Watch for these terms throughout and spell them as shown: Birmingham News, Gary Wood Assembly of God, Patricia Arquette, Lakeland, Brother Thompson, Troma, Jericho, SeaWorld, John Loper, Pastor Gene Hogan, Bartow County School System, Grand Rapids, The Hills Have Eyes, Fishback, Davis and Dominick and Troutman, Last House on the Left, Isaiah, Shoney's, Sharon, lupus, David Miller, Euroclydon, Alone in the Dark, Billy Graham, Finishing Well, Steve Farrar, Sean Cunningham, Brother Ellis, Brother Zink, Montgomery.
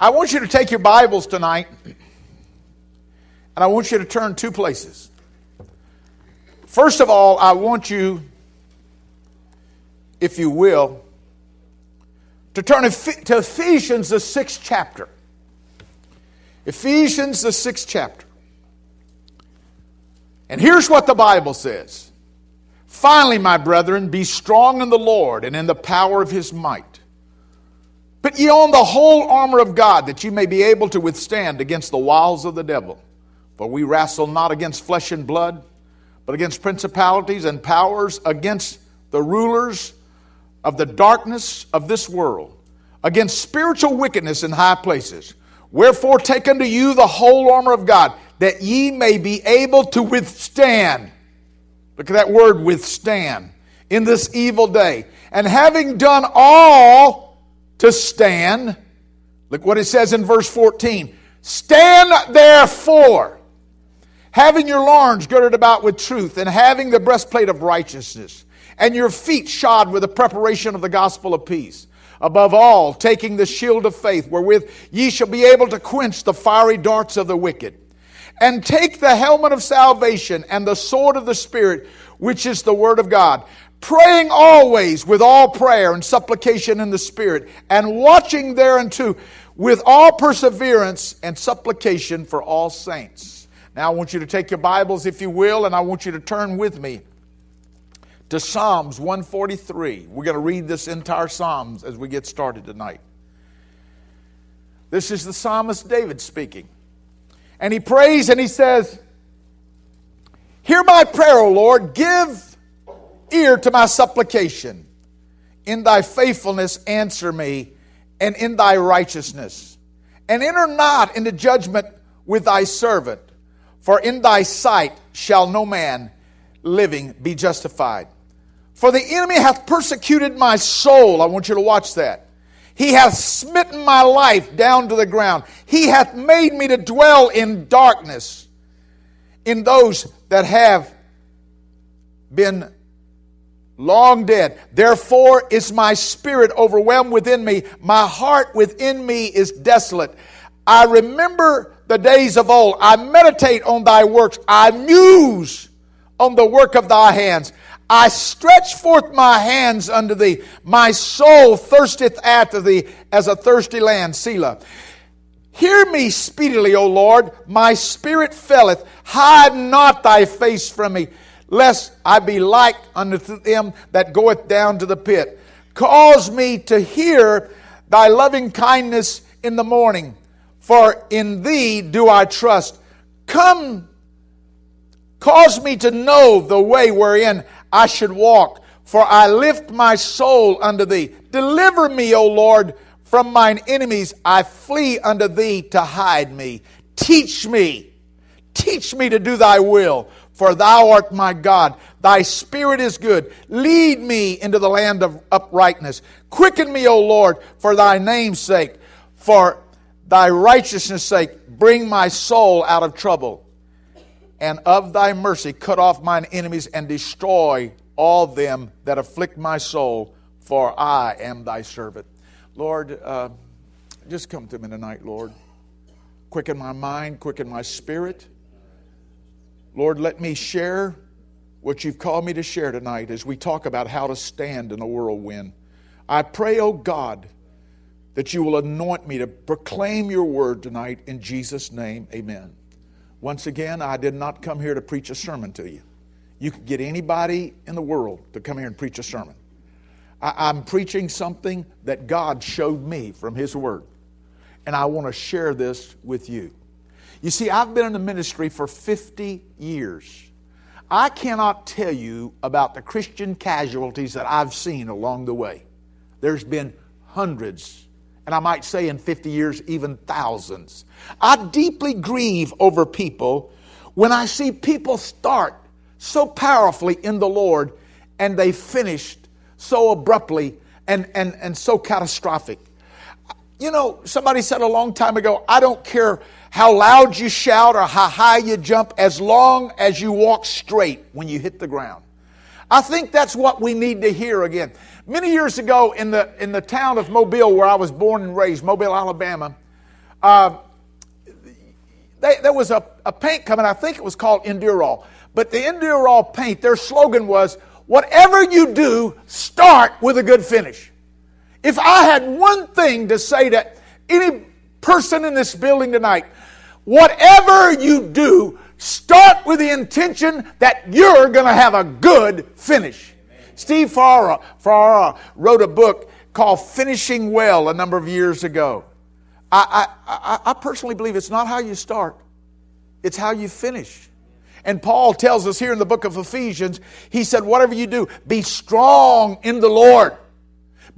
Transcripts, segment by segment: I want you to take your Bibles tonight, and I want you to turn two places. First of all, I want you, if you will, to turn to Ephesians, the 6th chapter. Ephesians, the 6th chapter. And here's what the Bible says. Finally, my brethren, be strong in the Lord and in the power of His might. Put ye on the whole armor of God, that ye may be able to withstand against the wiles of the devil. For we wrestle not against flesh and blood, but against principalities and powers, against the rulers of the darkness of this world, against spiritual wickedness in high places. Wherefore take unto you the whole armor of God, that ye may be able to withstand. Look at that word, withstand, in this evil day. And having done all to stand, look what it says in verse 14. Stand therefore, having your loins girded about with truth, and having the breastplate of righteousness, and your feet shod with the preparation of the gospel of peace. Above all, taking the shield of faith, wherewith ye shall be able to quench the fiery darts of the wicked. And take the helmet of salvation and the sword of the Spirit, which is the word of God, praying always with all prayer and supplication in the Spirit, and watching thereunto with all perseverance and supplication for all saints. Now I want you to take your Bibles, if you will, and I want you to turn with me to Psalms 143. We're going to read this entire Psalms as we get started tonight. This is the psalmist David speaking. And he prays and he says, hear my prayer, O Lord. Give ear to my supplication. In thy faithfulness answer me, and in thy righteousness. And enter not into judgment with thy servant, for in thy sight shall no man living be justified. For the enemy hath persecuted my soul. I want you to watch that. He hath smitten my life down to the ground. He hath made me to dwell in darkness, in those that have been long dead. Therefore is my spirit overwhelmed within me. My heart within me is desolate. I remember the days of old. I meditate on thy works. I muse on the work of thy hands. I stretch forth my hands unto thee. My soul thirsteth after thee as a thirsty land. Selah. Hear me speedily, O Lord. My spirit faileth. Hide not thy face from me, lest I be like unto them that goeth down to the pit. Cause me to hear thy loving kindness in the morning, for in thee do I trust. Cause me to know the way wherein I should walk, for I lift my soul unto thee. Deliver me, O Lord, from mine enemies. I flee unto thee to hide me. Teach me to do thy will, for thou art my God. Thy spirit is good. Lead me into the land of uprightness. Quicken me, O Lord, for thy name's sake. For thy righteousness' sake, bring my soul out of trouble. And of thy mercy cut off mine enemies, and destroy all them that afflict my soul, for I am thy servant. Lord, just come to me tonight, Lord. Quicken my mind, quicken my spirit. Lord, let me share what you've called me to share tonight as we talk about how to stand in a whirlwind. I pray, O God, that you will anoint me to proclaim your word tonight. In Jesus' name, amen. Once again, I did not come here to preach a sermon to you. You could get anybody in the world to come here and preach a sermon. I'm preaching something that God showed me from His Word, and I want to share this with you. You see, I've been in the ministry for 50 years. I cannot tell you about the Christian casualties that I've seen along the way. There's been hundreds. And I might say in 50 years, even thousands. I deeply grieve over people when I see people start so powerfully in the Lord and they finished so abruptly and so catastrophic. You know, somebody said a long time ago, I don't care how loud you shout or how high you jump, as long as you walk straight when you hit the ground. I think that's what we need to hear again. Many years ago in the town of Mobile, where I was born and raised, Mobile, Alabama, There was a paint coming. I think it was called Endure All. But the Endure All paint, their slogan was, whatever you do, start with a good finish. If I had one thing to say to any person in this building tonight, whatever you do, start with the intention that you're going to have a good finish. Amen. Steve Farrar wrote a book called Finishing Well a number of years ago. I personally believe it's not how you start. It's how you finish. And Paul tells us here in the book of Ephesians, he said, whatever you do, be strong in the Lord.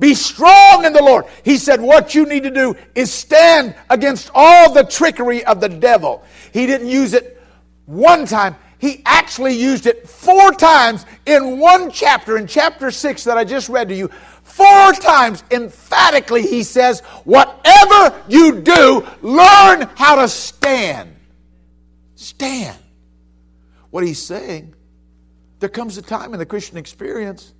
Be strong in the Lord. He said what you need to do is stand against all the trickery of the devil. He didn't use it one time. He actually used it 4 times in one chapter, in chapter 6 that I just read to you. 4 times emphatically he says, whatever you do, learn how to stand. Stand. What he's saying, there comes a time in the Christian experience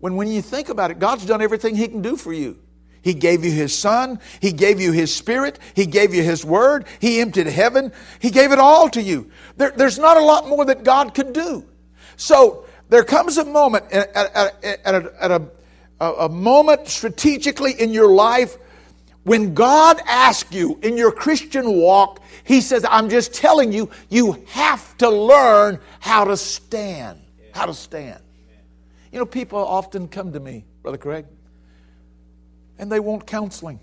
when you think about it, God's done everything He can do for you. He gave you His Son. He gave you His Spirit. He gave you His Word. He emptied heaven. He gave it all to you. There's not a lot more that God could do. So there comes a moment, at a moment strategically in your life when God asks you in your Christian walk, He says, I'm just telling you, you have to learn how to stand. How to stand. You know, people often come to me, Brother Craig, and they want counseling.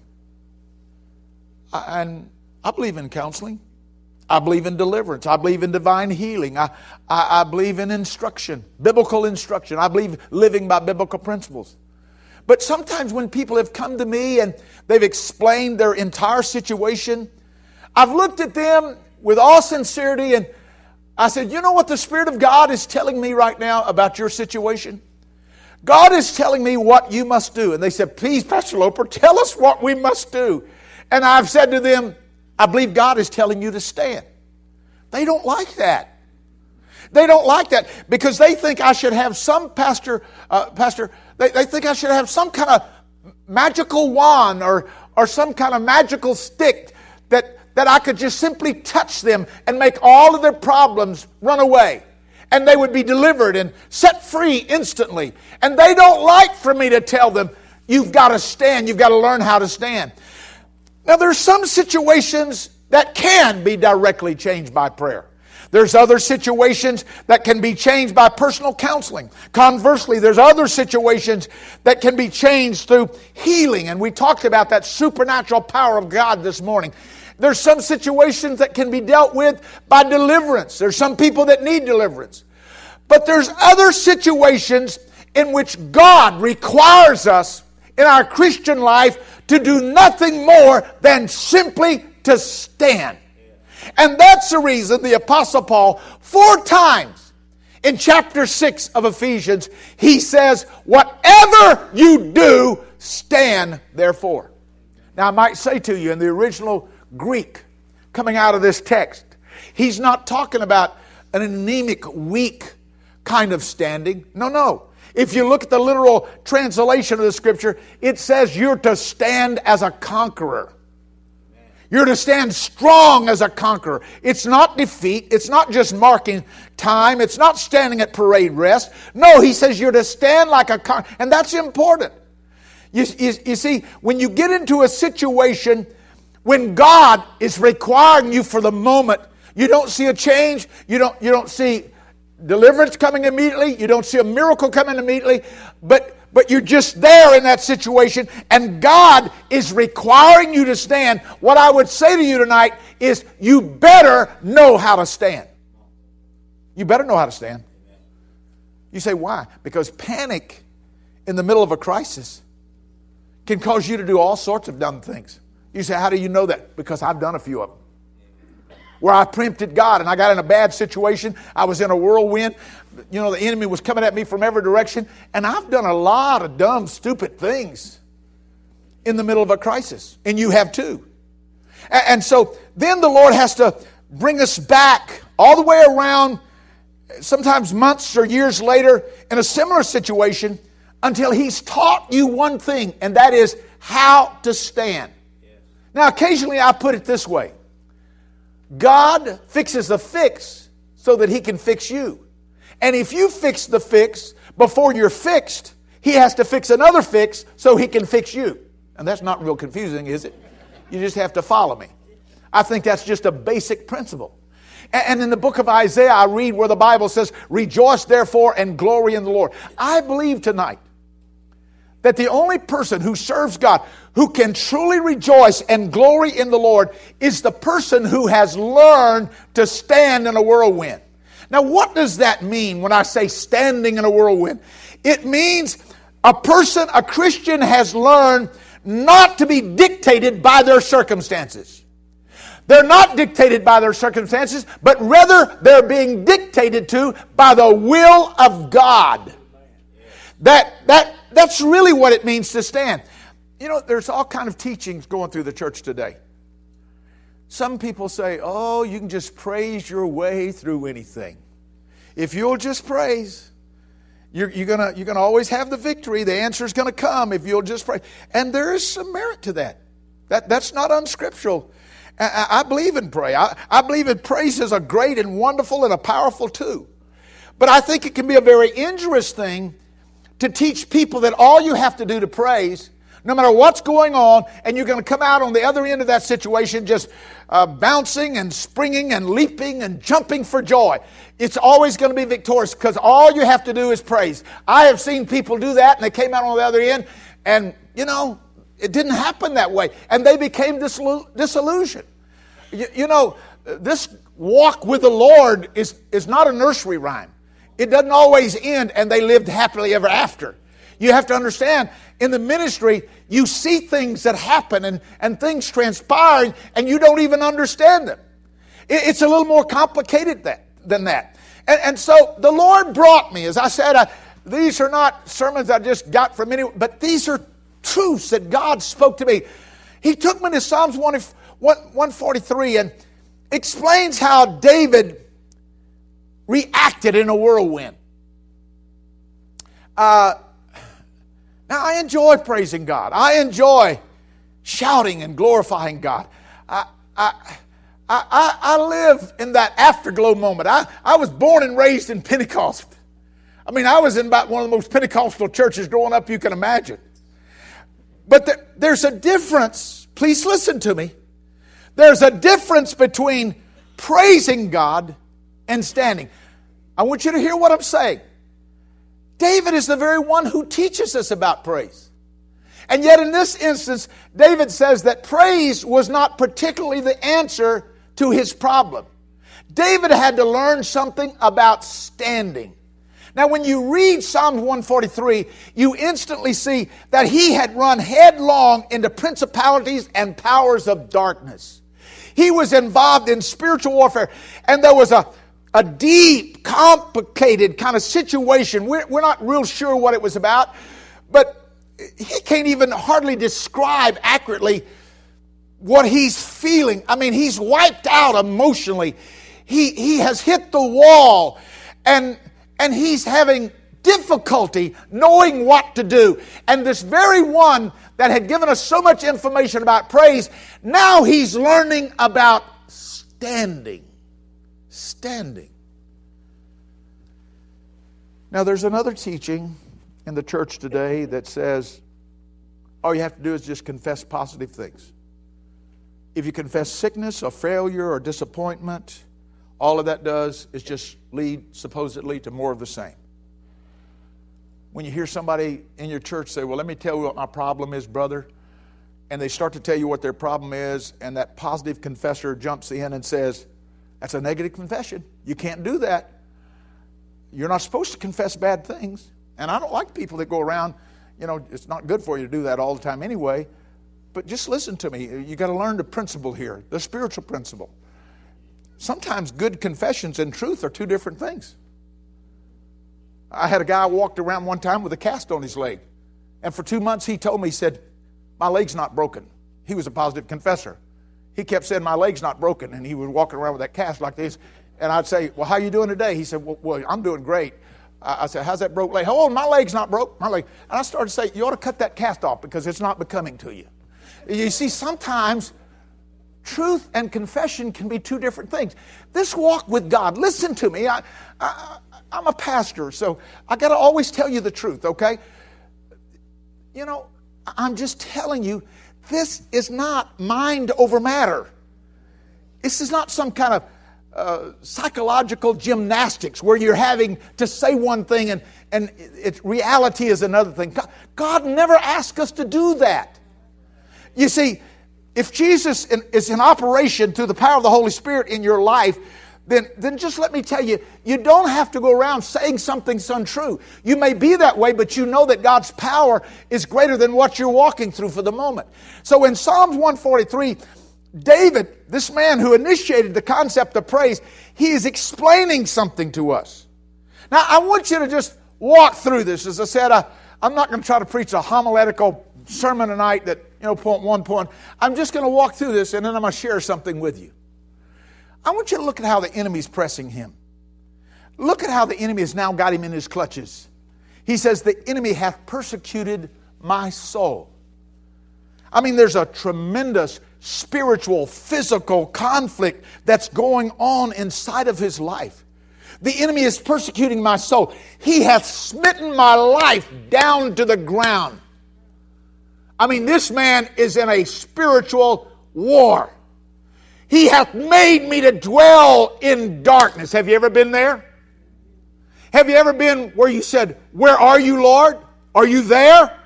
I believe in counseling. I believe in deliverance. I believe in divine healing. I believe in instruction, biblical instruction. I believe living by biblical principles. But sometimes when people have come to me and they've explained their entire situation, I've looked at them with all sincerity and I said, you know what the Spirit of God is telling me right now about your situation? God is telling me what you must do. And they said, please, Pastor Loper, tell us what we must do. And I've said to them, I believe God is telling you to stand. They don't like that. They don't like that because they think I should have some they think I should have some kind of magical wand or some kind of magical stick that I could just simply touch them and make all of their problems run away. And they would be delivered and set free instantly. And they don't like for me to tell them, you've got to stand, you've got to learn how to stand. Now there's some situations that can be directly changed by prayer. There's other situations that can be changed by personal counseling. Conversely, there's other situations that can be changed through healing. And we talked about that supernatural power of God this morning. There's some situations that can be dealt with by deliverance. There's some people that need deliverance. But there's other situations in which God requires us in our Christian life to do nothing more than simply to stand. And that's the reason the Apostle Paul, 4 times in chapter 6 of Ephesians, he says, whatever you do, stand therefore. Now I might say to you in the original Greek coming out of this text, he's not talking about an anemic, weak kind of standing. No. If you look at the literal translation of the scripture, it says you're to stand as a conqueror. You're to stand strong as a conqueror. It's not defeat. It's not just marking time. It's not standing at parade rest. No, he says you're to stand like a conqueror. And that's important. You see, when you get into a situation when God is requiring you for the moment, you don't see a change, you don't see deliverance coming immediately, you don't see a miracle coming immediately, but you're just there in that situation, and God is requiring you to stand. What I would say to you tonight is you better know how to stand. You better know how to stand. You say, why? Because panic in the middle of a crisis can cause you to do all sorts of dumb things. You say, how do you know that? Because I've done a few of them. Where I tempted God and I got in a bad situation. I was in a whirlwind. You know, the enemy was coming at me from every direction. And I've done a lot of dumb, stupid things in the middle of a crisis. And you have too. And so then the Lord has to bring us back all the way around, sometimes months or years later, in a similar situation until He's taught you one thing, and that is how to stand. Now, occasionally I put it this way. God fixes the fix so that He can fix you. And if you fix the fix before you're fixed, He has to fix another fix so He can fix you. And that's not real confusing, is it? You just have to follow me. I think that's just a basic principle. And in the book of Isaiah, I read where the Bible says, "Rejoice therefore and glory in the Lord." I believe tonight that the only person who serves God, who can truly rejoice and glory in the Lord, is the person who has learned to stand in a whirlwind. Now, what does that mean when I say standing in a whirlwind? It means a Christian has learned not to be dictated by their circumstances. They're not dictated by their circumstances, but rather they're being dictated to by the will of God. That's really what it means to stand. You know, there's all kind of teachings going through the church today. Some people say, "Oh, you can just praise your way through anything. If you'll just praise, you're gonna always have the victory. The answer's gonna come if you'll just pray." And there is some merit to that. That's not unscriptural. I believe in prayer. I believe in praise is a great and wonderful and a powerful tool. But I think it can be a very injurious thing to teach people that all you have to do to praise, no matter what's going on, and you're going to come out on the other end of that situation just bouncing and springing and leaping and jumping for joy. It's always going to be victorious because all you have to do is praise. I have seen people do that, and they came out on the other end, and, you know, it didn't happen that way. And they became disillusioned. You know, this walk with the Lord is not a nursery rhyme. It doesn't always end, and they lived happily ever after. You have to understand, in the ministry, you see things that happen and things transpire, and you don't even understand them. It's a little more complicated than that. And so the Lord brought me. As I said, these are not sermons I just got from anywhere, but these are truths that God spoke to me. He took me to Psalms 143 and explains how David reacted in a whirlwind. Now, I enjoy praising God. I enjoy shouting and glorifying God. I live in that afterglow moment. I was born and raised in Pentecost. I mean, I was in about one of the most Pentecostal churches growing up you can imagine. But there's a difference. Please listen to me. There's a difference between praising God and standing. I want you to hear what I'm saying. David is the very one who teaches us about praise. And yet in this instance, David says that praise was not particularly the answer to his problem. David had to learn something about standing. Now, when you read Psalm 143, you instantly see that he had run headlong into principalities and powers of darkness. He was involved in spiritual warfare, and there was a deep, complicated kind of situation. We're not real sure what it was about, but he can't even hardly describe accurately what he's feeling. I mean, he's wiped out emotionally. He has hit the wall, and he's having difficulty knowing what to do. And this very one that had given us so much information about praise, now he's learning about standing. Standing. Now, there's another teaching in the church today that says all you have to do is just confess positive things. If you confess sickness or failure or disappointment, all of that does is just lead supposedly to more of the same. When you hear somebody in your church say, "Well, let me tell you what my problem is, brother," and they start to tell you what their problem is, and that positive confessor jumps in and says, "That's a negative confession. You can't do that. You're not supposed to confess bad things." And I don't like people that go around, you know, it's not good for you to do that all the time anyway. But just listen to me. You got to learn the principle here, the spiritual principle. Sometimes good confessions and truth are two different things. I had a guy walked around one time with a cast on his leg. And for 2 months he told me, he said, "My leg's not broken." He was a positive confessor. He kept saying, "My leg's not broken," and he was walking around with that cast like this. And I'd say, "Well, how you doing today?" He said, well, "I'm doing great." I said, "How's that broke leg?" "Oh, my leg's not broke. My leg." And I started to say, "You ought to cut that cast off because it's not becoming to you." You see, sometimes Truth and confession can be two different things. This walk with God, listen to me, I'm a pastor, so I got to always tell you the truth, okay? You know, I'm just telling you, this is not mind over matter. This is not some kind of psychological gymnastics where you're having to say one thing and reality is another thing. God never asked us to do that. You see, if Jesus is in operation through the power of the Holy Spirit in your life, then just let me tell you, you don't have to go around saying something's untrue. You may be that way, but you know that God's power is greater than what you're walking through for the moment. So in Psalms 143, David, this man who initiated the concept of praise, he is explaining something to us. Now, I want you to just walk through this. As I said, I'm not going to try to preach a homiletical sermon tonight that, you know, point 1. I'm just going to walk through this, and then I'm going to share something with you. I want you to look at how the enemy's pressing him. Look at how the enemy has now got him in his clutches. He says, the enemy hath persecuted my soul. I mean, there's a tremendous spiritual, physical conflict that's going on inside of his life. The enemy is persecuting my soul. He hath smitten my life down to the ground. I mean, this man is in a spiritual war. He hath made me to dwell in darkness. Have you ever been there? Have you ever been where you said, where are you, Lord? Are you there?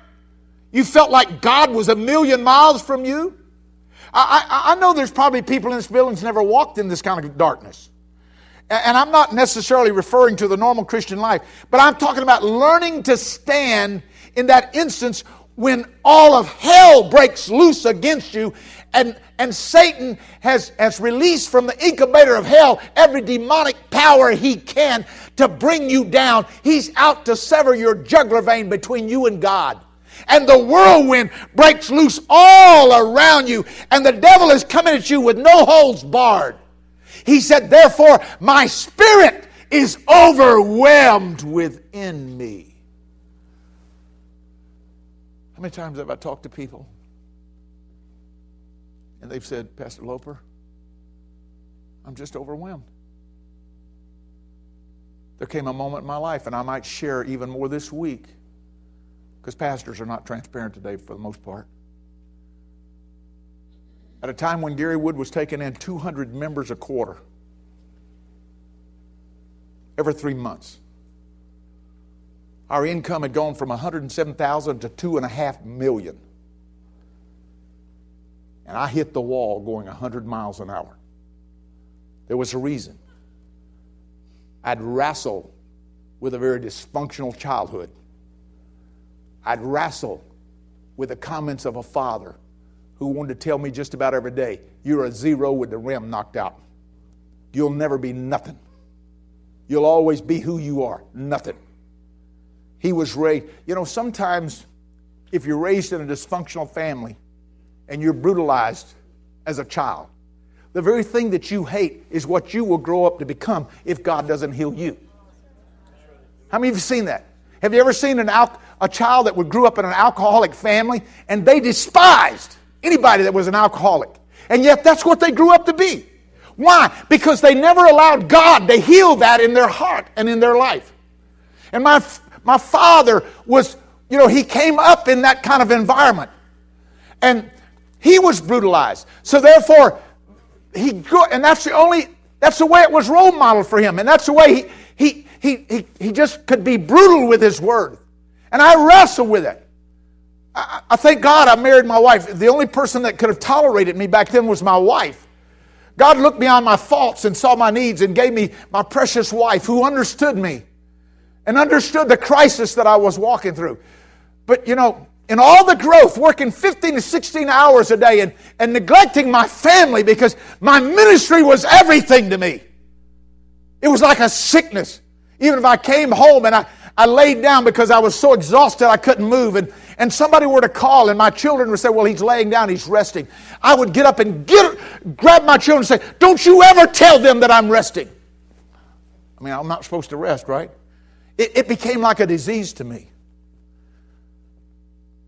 You felt like God was a million miles from you. I know there's probably people in this building who's never walked in this kind of darkness. And I'm not necessarily referring to the normal Christian life, but I'm talking about learning to stand in that instance when all of hell breaks loose against you, and Satan has released from the incubator of hell every demonic power he can to bring you down. He's out to sever your jugular vein between you and God. And the whirlwind breaks loose all around you, and the devil is coming at you with no holds barred. He said, therefore, my spirit is overwhelmed within me. How many times have I talked to people and they've said, Pastor Loper, I'm just overwhelmed. There came a moment in my life, and I might share even more this week because pastors are not transparent today for the most part. At a time when Gary Wood was taking in 200 members a quarter, every 3 months. Our income had gone from $107,000 to $2.5 million. And I hit the wall going 100 miles an hour. There was a reason. I'd wrestle with a very dysfunctional childhood. I'd wrestle with the comments of a father who wanted to tell me just about every day, you're a zero with the rim knocked out. You'll never be nothing. You'll always be who you are, nothing. He was raised. You know, sometimes if you're raised in a dysfunctional family and you're brutalized as a child, the very thing that you hate is what you will grow up to become if God doesn't heal you. How many of you have seen that? Have you ever seen a child that grew up in an alcoholic family and they despised anybody that was an alcoholic? And yet that's what they grew up to be. Why? Because they never allowed God to heal that in their heart and in their life. And my father was, you know, he came up in that kind of environment. And he was brutalized. So therefore, and that's the way it was role model for him. And that's the way he just could be brutal with his word. And I wrestle with it. I thank God I married my wife. The only person that could have tolerated me back then was my wife. God looked beyond my faults and saw my needs and gave me my precious wife who understood me and understood the crisis that I was walking through. But, you know, in all the growth, working 15 to 16 hours a day and neglecting my family because my ministry was everything to me. It was like a sickness. Even if I came home and I laid down because I was so exhausted I couldn't move, and somebody were to call and my children would say, well, he's laying down, he's resting. I would get up and grab my children and say, don't you ever tell them that I'm resting. I mean, I'm not supposed to rest, right? It became like a disease to me.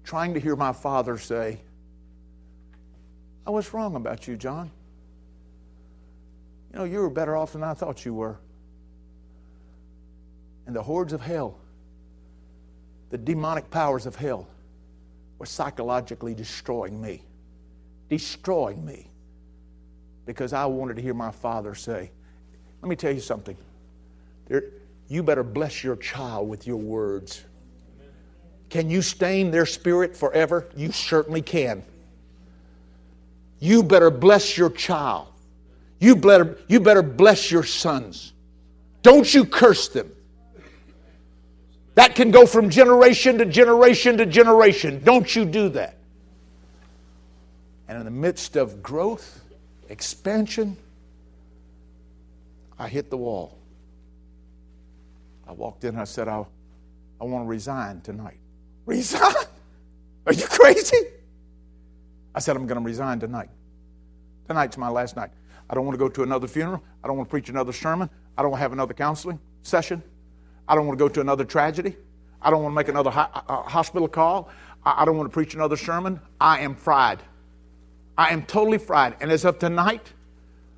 Trying to hear my father say, I was wrong about you, John. You know, you were better off than I thought you were. And the hordes of hell, the demonic powers of hell, were psychologically destroying me, because I wanted to hear my father say, let me tell you something. You better bless your child with your words. Can you stain their spirit forever? You certainly can. You better bless your child. You better bless your sons. Don't you curse them. That can go from generation to generation to generation. Don't you do that. And in the midst of growth, expansion, I hit the wall. I walked in and I said, I want to resign tonight. Resign? Are you crazy? I said, I'm going to resign tonight. Tonight's my last night. I don't want to go to another funeral. I don't want to preach another sermon. I don't want to have another counseling session. I don't want to go to another tragedy. I don't want to make another hospital call. I don't want to preach another sermon. I am fried. I am totally fried. And as of tonight,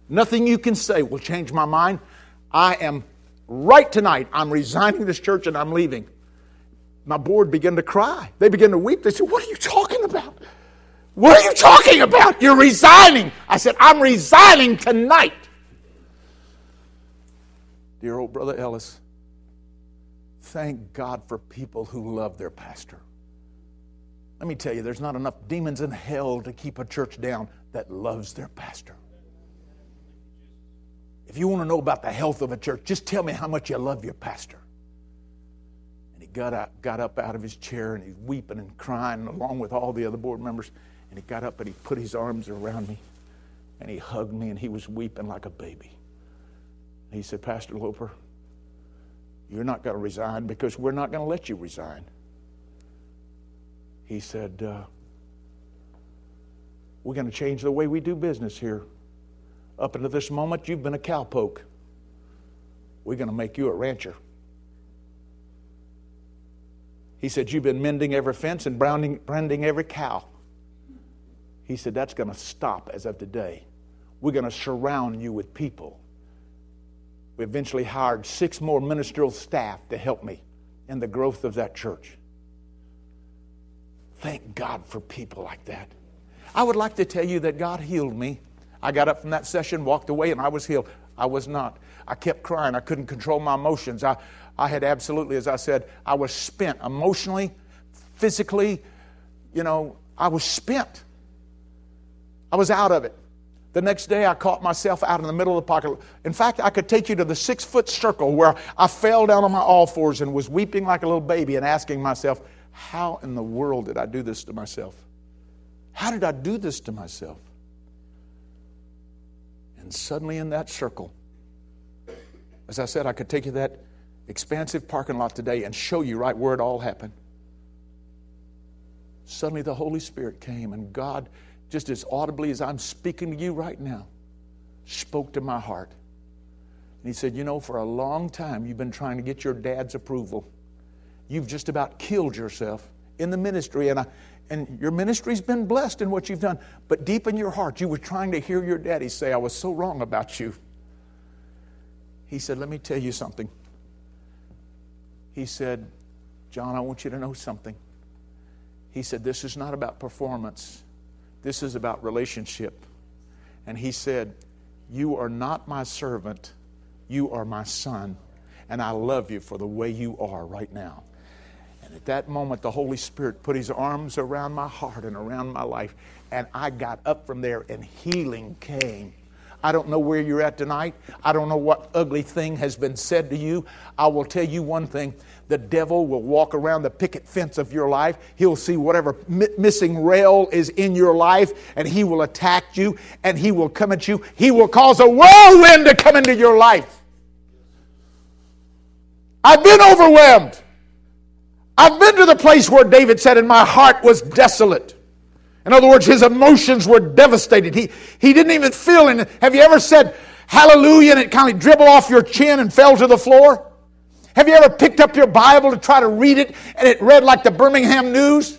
nothing you can say will change my mind. I am right tonight. I'm resigning this church and I'm leaving. My board began to cry. They began to weep. They said, what are you talking about? What are you talking about? You're resigning. I said, I'm resigning tonight. Dear old Brother Ellis, thank God for people who love their pastor. Let me tell you, there's not enough demons in hell to keep a church down that loves their pastor. If you want to know about the health of a church, just tell me how much you love your pastor. And he got up out of his chair and he's weeping and crying along with all the other board members. And he got up and he put his arms around me and he hugged me and he was weeping like a baby. And he said, Pastor Loper, you're not going to resign because we're not going to let you resign. He said, we're going to change the way we do business here. Up until this moment, you've been a cowpoke. We're going to make you a rancher. He said, you've been mending every fence and branding every cow. He said, that's going to stop as of today. We're going to surround you with people. We eventually hired 6 more ministerial staff to help me in the growth of that church. Thank God for people like that. I would like to tell you that God healed me. I got up from that session, walked away, and I was healed. I was not. I kept crying. I couldn't control my emotions. I had absolutely, as I said, I was spent emotionally, physically. You know, I was spent. I was out of it. The next day, I caught myself out in the middle of the pocket. In fact, I could take you to the 6-foot circle where I fell down on my all fours and was weeping like a little baby and asking myself, how in the world did I do this to myself? How did I do this to myself? And suddenly in that circle, as I said, I could take you to that expansive parking lot today and show you right where it all happened. Suddenly the Holy Spirit came and God, just as audibly as I'm speaking to you right now, spoke to my heart. And he said, you know, for a long time you've been trying to get your dad's approval. You've just about killed yourself in the ministry, and your ministry's been blessed in what you've done. But deep in your heart, you were trying to hear your daddy say, I was so wrong about you. He said, let me tell you something. He said, John, I want you to know something. He said, this is not about performance. This is about relationship. And he said, you are not my servant. You are my son. And I love you for the way you are right now. And at that moment, the Holy Spirit put his arms around my heart and around my life. And I got up from there and healing came. I don't know where you're at tonight. I don't know what ugly thing has been said to you. I will tell you one thing. The devil will walk around the picket fence of your life. He'll see whatever missing rail is in your life, and he will attack you, and he will come at you. He will cause a whirlwind to come into your life. I've been overwhelmed. I've been to the place where David said, and my heart was desolate. In other words, his emotions were devastated. He didn't even feel it. Have you ever said hallelujah and it kind of dribbled off your chin and fell to the floor? Have you ever picked up your Bible to try to read it and it read like the Birmingham News?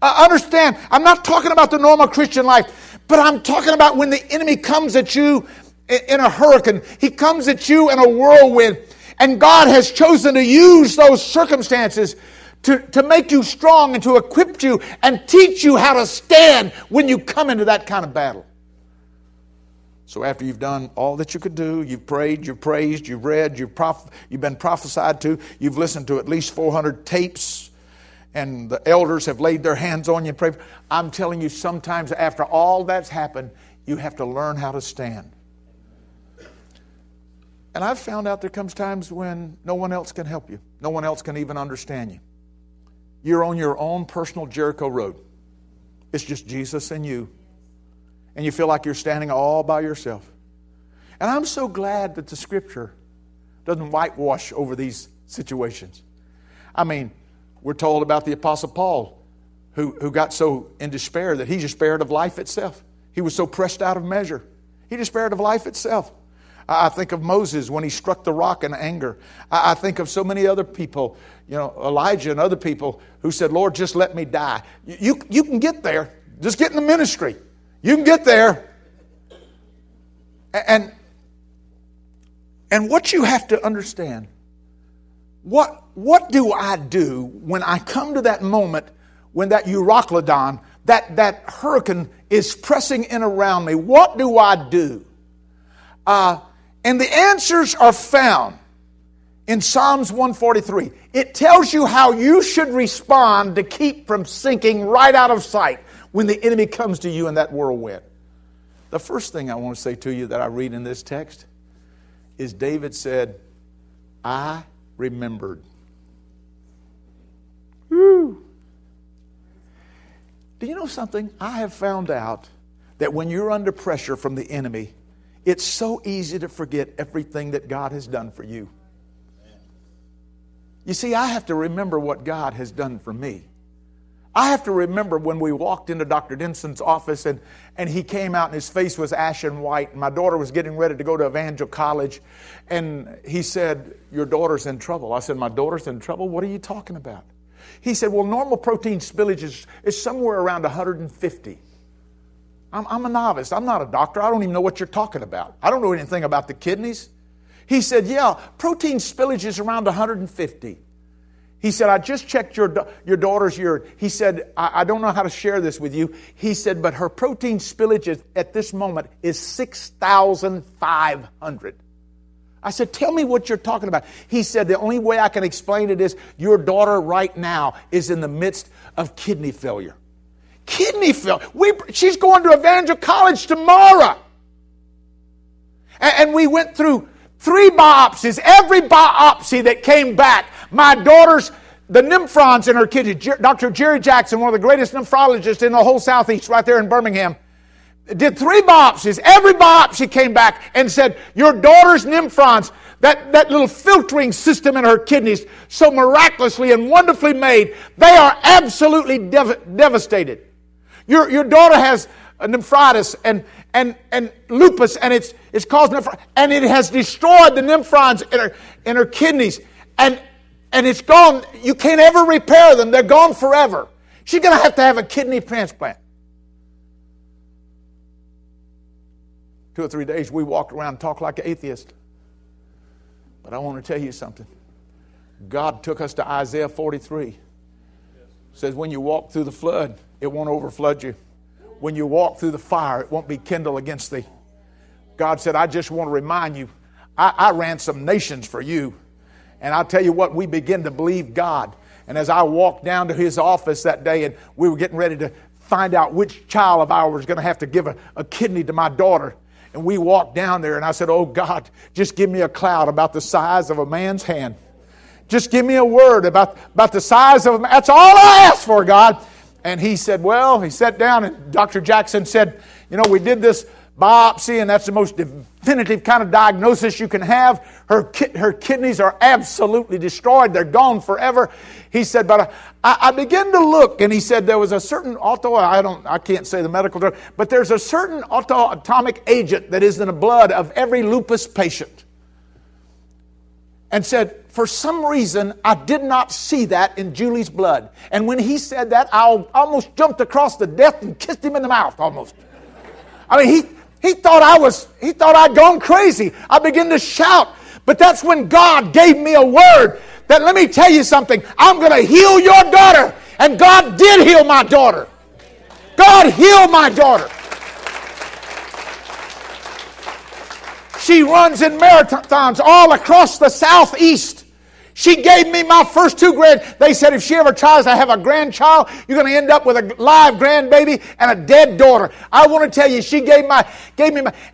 Understand, I'm not talking about the normal Christian life, but I'm talking about when the enemy comes at you in a hurricane. He comes at you in a whirlwind. And God has chosen to use those circumstances to make you strong and to equip you and teach you how to stand when you come into that kind of battle. So after you've done all that you could do, you've prayed, you've praised, you've read, you've been prophesied to, you've listened to at least 400 tapes, and the elders have laid their hands on you and prayed. I'm telling you, sometimes after all that's happened, you have to learn how to stand. And I've found out there comes times when no one else can help you. No one else can even understand you. You're on your own personal Jericho road. It's just Jesus and you. And you feel like you're standing all by yourself. And I'm so glad that the Scripture doesn't whitewash over these situations. I mean, we're told about the Apostle Paul who got so in despair that he despaired of life itself. He was so pressed out of measure. He despaired of life itself. I think of Moses when he struck the rock in anger. I think of so many other people, you know, Elijah and other people who said, Lord, just let me die. You can get there. Just get in the ministry. You can get there. And what you have to understand, what do I do when I come to that moment when that Euroclydon, that hurricane is pressing in around me? What do I do? And the answers are found in Psalms 143. It tells you how you should respond to keep from sinking right out of sight when the enemy comes to you in that whirlwind. The first thing I want to say to you that I read in this text is David said, I remembered. Woo. Do you know something? I have found out that when you're under pressure from the enemy, it's so easy to forget everything that God has done for you. You see, I have to remember what God has done for me. I have to remember when we walked into Dr. Denson's office and he came out and his face was ashen white. My daughter was getting ready to go to Evangel College. And he said, your daughter's in trouble. I said, my daughter's in trouble? What are you talking about? He said, well, normal protein spillage is somewhere around 150. I'm a novice. I'm not a doctor. I don't even know what you're talking about. I don't know anything about the kidneys. He said, yeah, protein spillage is around 150. He said, I just checked your daughter's urine. He said, I don't know how to share this with you. He said, but her protein spillage at this moment is 6,500. I said, tell me what you're talking about. He said, the only way I can explain it is your daughter right now is in the midst of kidney failure. Kidney failure. She's going to Evangel College tomorrow. And we went through 3 biopsies. Every biopsy that came back, my daughter's, the nephrons in her kidney, Dr. Jerry Jackson, one of the greatest nephrologists in the whole Southeast right there in Birmingham, did 3 biopsies. Every biopsy came back and said, your daughter's nephrons, that little filtering system in her kidneys, so miraculously and wonderfully made, they are absolutely devastated. Your daughter has nephritis and lupus, and it's caused and it has destroyed the nephrons in her kidneys, and it's gone. You can't ever repair them. They're gone forever. She's going to have a kidney transplant. 2 or 3 days we walked around and talked like an atheist. But I want to tell you something. God took us to Isaiah 43. It says when you walk through the flood, it won't overflood you. When you walk through the fire, it won't be kindled against thee. God said, I just want to remind you, I ransomed nations for you. And I'll tell you what, we begin to believe God. And as I walked down to his office that day and we were getting ready to find out which child of ours was going to have to give a kidney to my daughter. And we walked down there and I said, oh God, just give me a cloud about the size of a man's hand. Just give me a word about the size of a man. That's all I asked for, God. And he said, well, he sat down and Dr. Jackson said, you know, we did this biopsy and that's the most definitive kind of diagnosis you can have. Her kidneys are absolutely destroyed. They're gone forever. He said, but I began to look, and he said there was a certain I can't say the medical term, but there's a certain autoatomic agent that is in the blood of every lupus patient. And said, for some reason, I did not see that in Julie's blood. And when he said that, I almost jumped across the desk and kissed him in the mouth almost. I mean, He thought I'd gone crazy. I began to shout. But that's when God gave me a word that, let me tell you something, I'm going to heal your daughter. And God did heal my daughter. God healed my daughter. She runs in marathons all across the southeast. She gave me my first two grand. They said if she ever tries to have a grandchild, you're going to end up with a live grandbaby and a dead daughter. I want to tell you, she gave me my,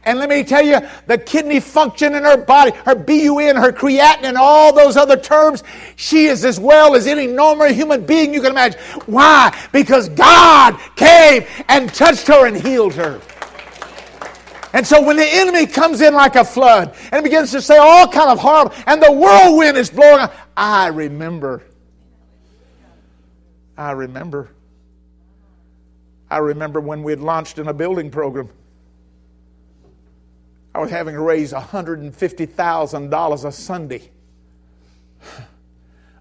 and let me tell you, the kidney function in her body, her BUN, her creatinine, and all those other terms, she is as well as any normal human being you can imagine. Why? Because God came and touched her and healed her. And so when the enemy comes in like a flood and begins to say all kind of harm, and the whirlwind is blowing up, I remember when we had launched in a building program. I was having to raise $150,000 a Sunday.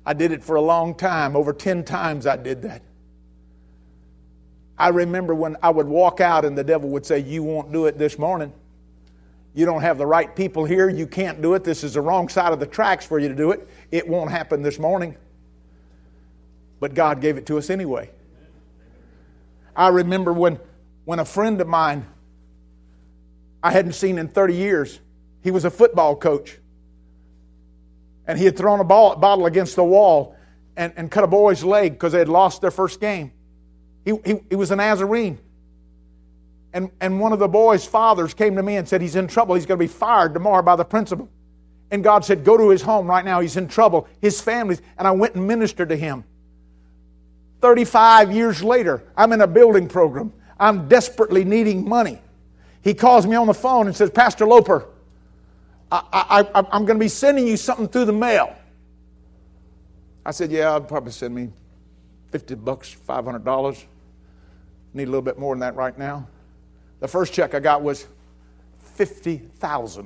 I did it for a long time. Over 10 times I did that. I remember when I would walk out and the devil would say, you won't do it this morning. You don't have the right people here. You can't do it. This is the wrong side of the tracks for you to do it. It won't happen this morning. But God gave it to us anyway. I remember when a friend of mine I hadn't seen in 30 years, he was a football coach. And he had thrown a bottle against the wall and cut a boy's leg because they had lost their first game. He was an Nazarene. And one of the boys' fathers came to me and said, he's in trouble. He's going to be fired tomorrow by the principal. And God said, go to his home right now. He's in trouble. His family's. And I went and ministered to him. 35 years later, I'm in a building program. I'm desperately needing money. He calls me on the phone and says, Pastor Loper, I'm going to be sending you something through the mail. I said, yeah, I'll probably send me $50, $500. Need a little bit more than that right now. The first check I got was $50,000. A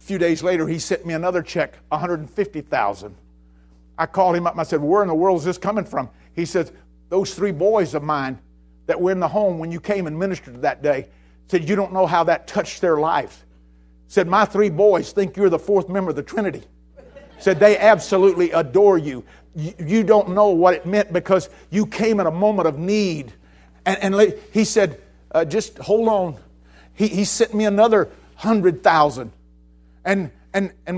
few days later, he sent me another check, $150,000. I called him up and I said, where in the world is this coming from? He said, those three boys of mine that were in the home when you came and ministered that day, said, you don't know how that touched their lives. Said, my three boys think you're the fourth member of the Trinity. Said, they absolutely adore you. You don't know what it meant because you came in a moment of need. And he said, just hold on. He sent me another $100,000. And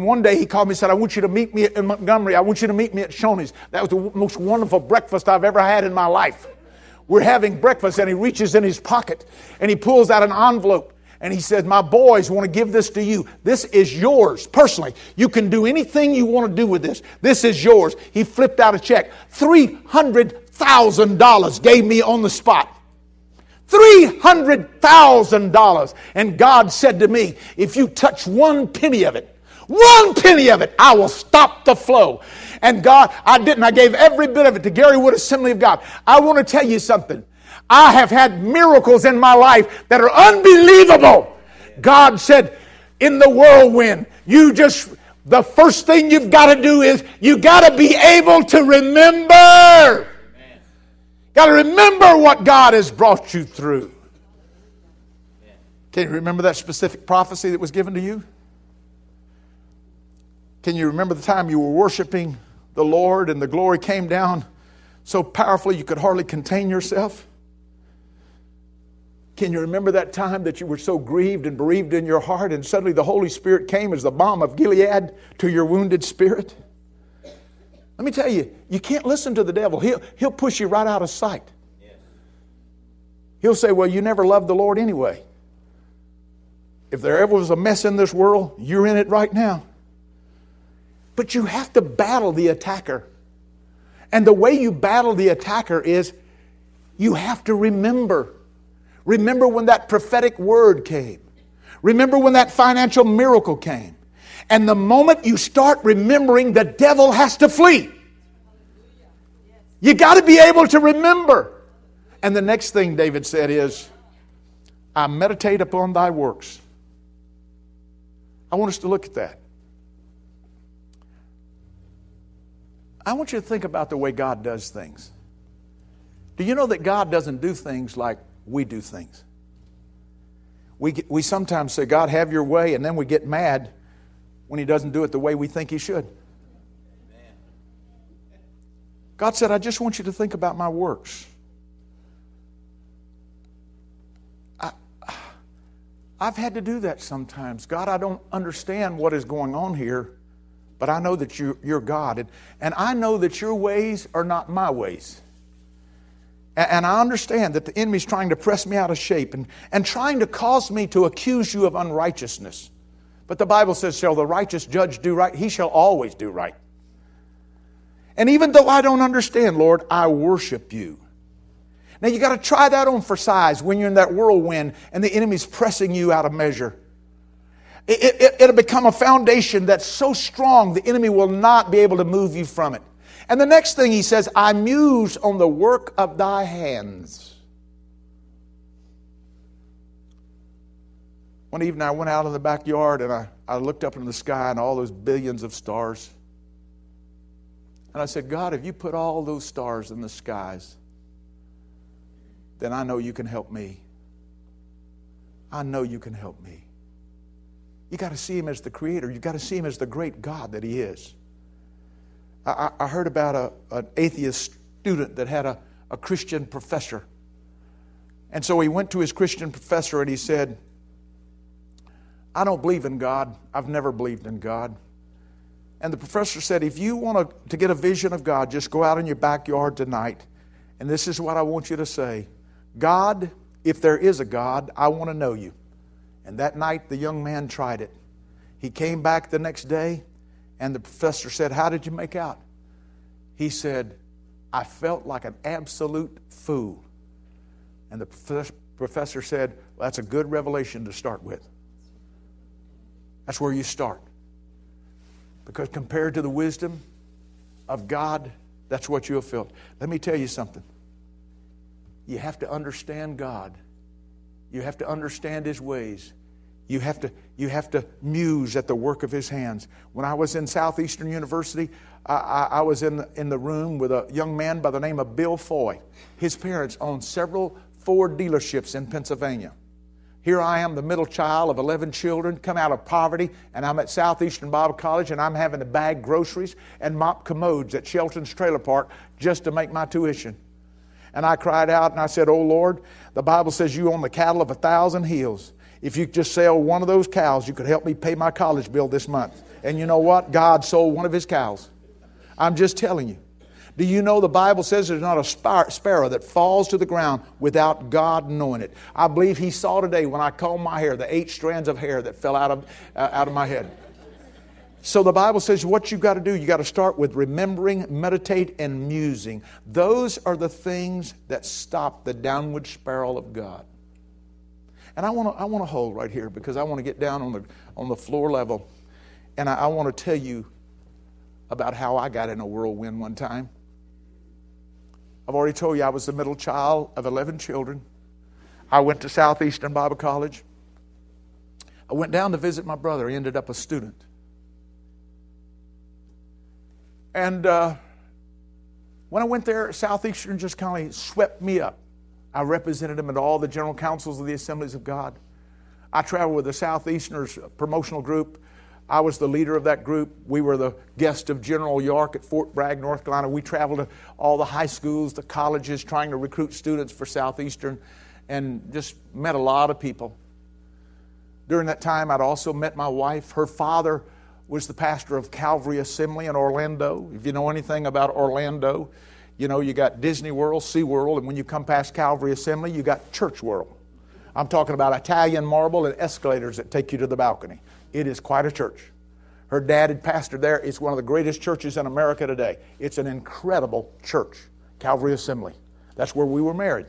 one day he called me and said, I want you to meet me in Montgomery. I want you to meet me at Shoney's. That was the most wonderful breakfast I've ever had in my life. We're having breakfast, and he reaches in his pocket and he pulls out an envelope. And he said, my boys want to give this to you. This is yours personally. You can do anything you want to do with this. This is yours. He flipped out a check. $300,000 gave me on the spot. $300,000. And God said to me, if you touch one penny of it, one penny of it, I will stop the flow. And God, I didn't. I gave every bit of it to Gary Wood Assembly of God. I want to tell you something. I have had miracles in my life that are unbelievable. God said, in the whirlwind, the first thing you've got to do is you got to be able to remember. Got to remember what God has brought you through. Can you remember that specific prophecy that was given to you? Can you remember the time you were worshiping the Lord and the glory came down so powerfully you could hardly contain yourself? Can you remember that time that you were so grieved and bereaved in your heart and suddenly the Holy Spirit came as the balm of Gilead to your wounded spirit? Let me tell you, you can't listen to the devil. He'll push you right out of sight. He'll say, well, you never loved the Lord anyway. If there ever was a mess in this world, you're in it right now. But you have to battle the attacker. And the way you battle the attacker is you have to remember. Remember when that prophetic word came. Remember when that financial miracle came. And the moment you start remembering, the devil has to flee. You got to be able to remember. And the next thing David said is, I meditate upon thy works. I want us to look at that. I want you to think about the way God does things. Do you know that God doesn't do things like we do things? We sometimes say, God, have your way, and then we get mad when he doesn't do it the way we think he should. God said, I just want you to think about my works. I've had to do that sometimes. God, I don't understand what is going on here, but I know that you're God. And I know that your ways are not my ways. And I understand that the enemy's trying to press me out of shape and trying to cause me to accuse you of unrighteousness. But the Bible says, shall the righteous judge do right? He shall always do right. And even though I don't understand, Lord, I worship you. Now you got to try that on for size when you're in that whirlwind and the enemy's pressing you out of measure. It'll become a foundation that's so strong the enemy will not be able to move you from it. And the next thing he says, I muse on the work of thy hands. One evening I went out in the backyard and I looked up into the sky and all those billions of stars. And I said, God, if you put all those stars in the skies, then I know you can help me. I know you can help me. You got to see him as the creator. You got to see him as the great God that he is. I heard about an atheist student that had a Christian professor. And so he went to his Christian professor and he said, I don't believe in God. I've never believed in God. And the professor said, if you want to get a vision of God, just go out in your backyard tonight. And this is what I want you to say. God, if there is a God, I want to know you. And that night, the young man tried it. He came back the next day, and the professor said, how did you make out? He said, I felt like an absolute fool. And the professor said, well, that's a good revelation to start with. That's where you start. Because compared to the wisdom of God, that's what you'll feel. Let me tell you something. You have to understand God. You have to understand His ways. You have to muse at the work of His hands. When I was in Southeastern University, I was in the room with a young man by the name of Bill Foy. His parents owned several Ford dealerships in Pennsylvania. Here I am, the middle child of 11 children, come out of poverty, and I'm at Southeastern Bible College, and I'm having to bag groceries and mop commodes at Shelton's Trailer Park just to make my tuition. And I cried out, and I said, oh, Lord, the Bible says you own the cattle of 1,000 hills. If you just sell one of those cows, you could help me pay my college bill this month. And you know what? God sold one of His cows. I'm just telling you. Do you know the Bible says there's not a sparrow that falls to the ground without God knowing it? I believe He saw today when I combed my hair, the 8 strands of hair that fell out of my head. So the Bible says what you've got to do, you've got to start with remembering, meditate, and musing. Those are the things that stop the downward spiral of God. And I want to hold right here because I want to get down on the floor level. And I want to tell you about how I got in a whirlwind one time. I've already told you I was the middle child of 11 children. I went to Southeastern Bible College. I went down to visit my brother. He ended up a student. And when I went there, Southeastern just kind of swept me up. I represented him at all the general councils of the Assemblies of God. I traveled with the Southeasterners promotional group. I was the leader of that group. We were the guest of General York at Fort Bragg, North Carolina. We traveled to all the high schools, the colleges, trying to recruit students for Southeastern, and just met a lot of people. During that time, I'd also met my wife. Her father was the pastor of Calvary Assembly in Orlando. If you know anything about Orlando, you know you got Disney World, SeaWorld, and when you come past Calvary Assembly, you got Church World. I'm talking about Italian marble and escalators that take you to the balcony. It is quite a church. Her dad had pastored there. It's one of the greatest churches in America today. It's an incredible church, Calvary Assembly. That's where we were married.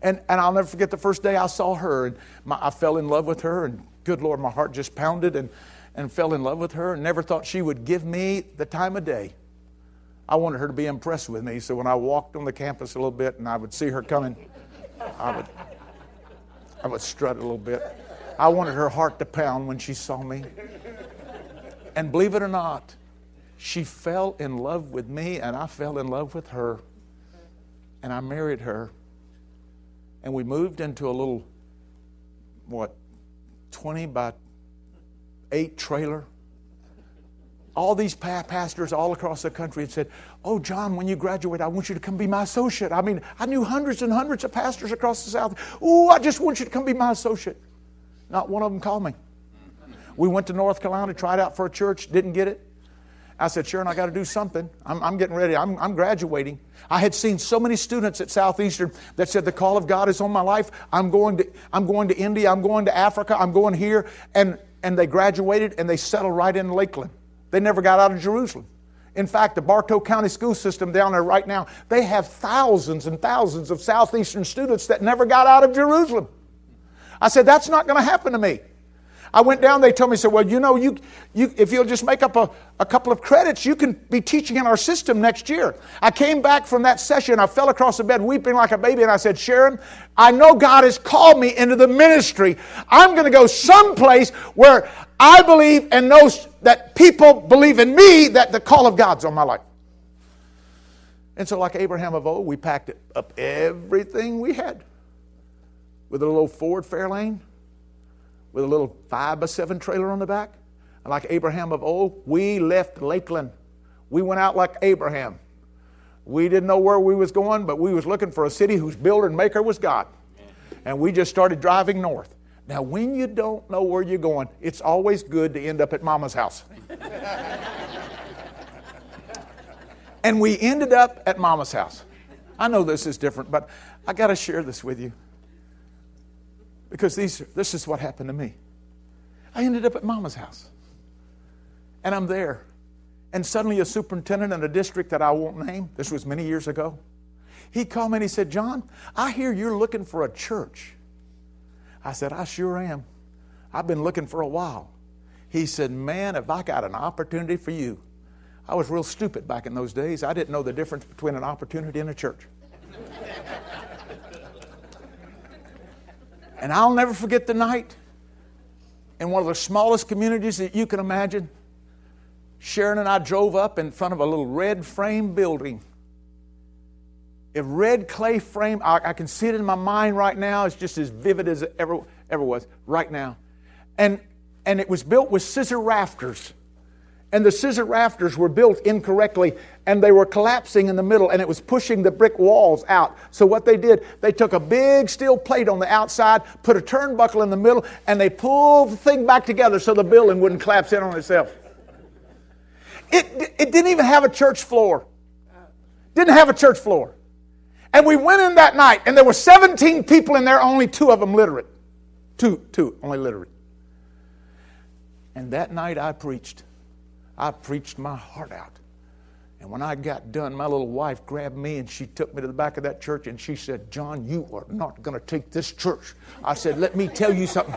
And I'll never forget the first day I saw her. And I fell in love with her. And good Lord, my heart just pounded and fell in love with her. And never thought she would give me the time of day. I wanted her to be impressed with me. So when I walked on the campus a little bit and I would see her coming, I would strut a little bit. I wanted her heart to pound when she saw me. And believe it or not, she fell in love with me and I fell in love with her. And I married her. And we moved into a little what, 20 by 8 trailer. All these pastors all across the country had said, "Oh, John, when you graduate, I want you to come be my associate." I mean, I knew hundreds and hundreds of pastors across the South. "Oh, I just want you to come be my associate." Not one of them called me. We went to North Carolina, tried out for a church, didn't get it. I said, "Sharon, I got to do something. I'm getting ready. I'm graduating." I had seen so many students at Southeastern that said, "The call of God is on my life. I'm going to India. I'm going to Africa. I'm going here." And they graduated and they settled right in Lakeland. They never got out of Jerusalem. In fact, the Bartow County School System down there right now, they have thousands and thousands of Southeastern students that never got out of Jerusalem. I said, "That's not going to happen to me." I went down, they told me, said, "Well, you know, you if you'll just make up a couple of credits, you can be teaching in our system next year." I came back from that session, I fell across the bed weeping like a baby, and I said, "Sharon, I know God has called me into the ministry. I'm going to go someplace where I believe and know that people believe in me, that the call of God's on my life." And so like Abraham of old, we packed up everything we had with a little Ford Fairlane, with a little 5x7 trailer on the back. And like Abraham of old, we left Lakeland. We went out like Abraham. We didn't know where we was going, but we was looking for a city whose builder and maker was God. And we just started driving north. Now, when you don't know where you're going, it's always good to end up at Mama's house. And we ended up at Mama's house. I know this is different, but I got to share this with you, because this is what happened to me. I ended up at Mama's house. And I'm there. And suddenly a superintendent in a district that I won't name, this was many years ago, he called me and he said, "John, I hear you're looking for a church." I said, "I sure am. I've been looking for a while." He said, "Man, if I got an opportunity for you." I was real stupid back in those days. I didn't know the difference between an opportunity and a church. And I'll never forget the night in one of the smallest communities that you can imagine. Sharon and I drove up in front of a little red frame building. A red clay frame, I can see it in my mind right now. It's just as vivid as it ever was right now. And it was built with scissor rafters. And the scissor rafters were built incorrectly, and they were collapsing in the middle, and it was pushing the brick walls out. So what they did, they took a big steel plate on the outside, put a turnbuckle in the middle, and they pulled the thing back together so the building wouldn't collapse in on itself. It didn't even have a church floor. Didn't have a church floor. And we went in that night, and there were 17 people in there, only 2 of them literate. Two, only literate. And that night I preached my heart out. And when I got done, my little wife grabbed me and she took me to the back of that church and she said, "John, you are not going to take this church." I said, "Let me tell you something."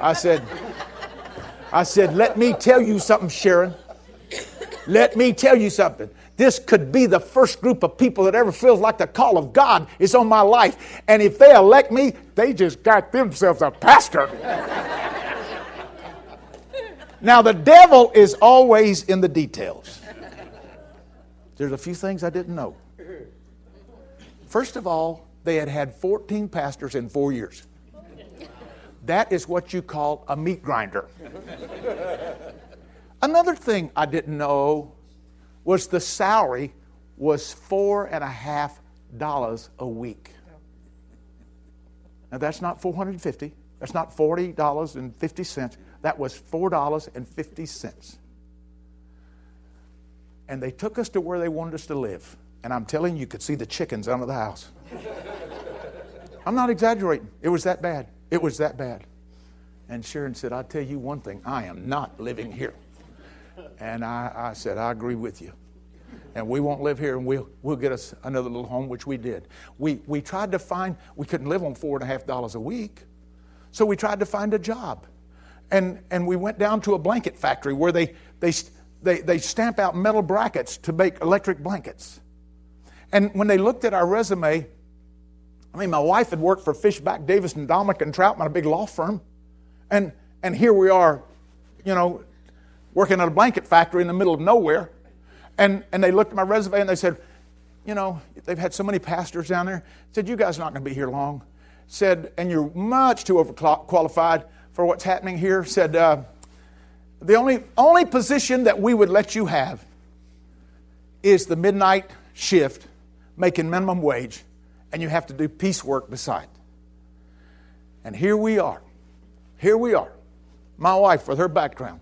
I said, "Let me tell you something, Sharon. Let me tell you something. This could be the first group of people that ever feels like the call of God is on my life. And if they elect me, they just got themselves a pastor." Now, the devil is always in the details. There's a few things I didn't know. First of all, they had 14 pastors in 4 years. That is what you call a meat grinder. Another thing I didn't know was the salary was $4.50 a week. Now, that's not $450. That's not $40.50. That was $4.50. And they took us to where they wanted us to live. And I'm telling you, you could see the chickens under the house. I'm not exaggerating. It was that bad. It was that bad. And Sharon said, "I'll tell you one thing. I am not living here." And I said, "I agree with you. And we won't live here, and we'll get us another little home," which we did. We tried to find, we couldn't live on $4.50 a week. So we tried to find a job. And we went down to a blanket factory where they stamp out metal brackets to make electric blankets. And when they looked at our resume, I mean, my wife had worked for Fishback, Davis and Dominick and Troutman, a big law firm. And here we are, you know, working at a blanket factory in the middle of nowhere. And they looked at my resume and they said, "You know, they've had so many pastors down there." Said, "You guys are not going to be here long." said, and you're much too overqualified for what's happening here, said, the only position that we would let you have is the midnight shift, making minimum wage, and you have to do piecework beside. And here we are. Here we are. My wife with her background.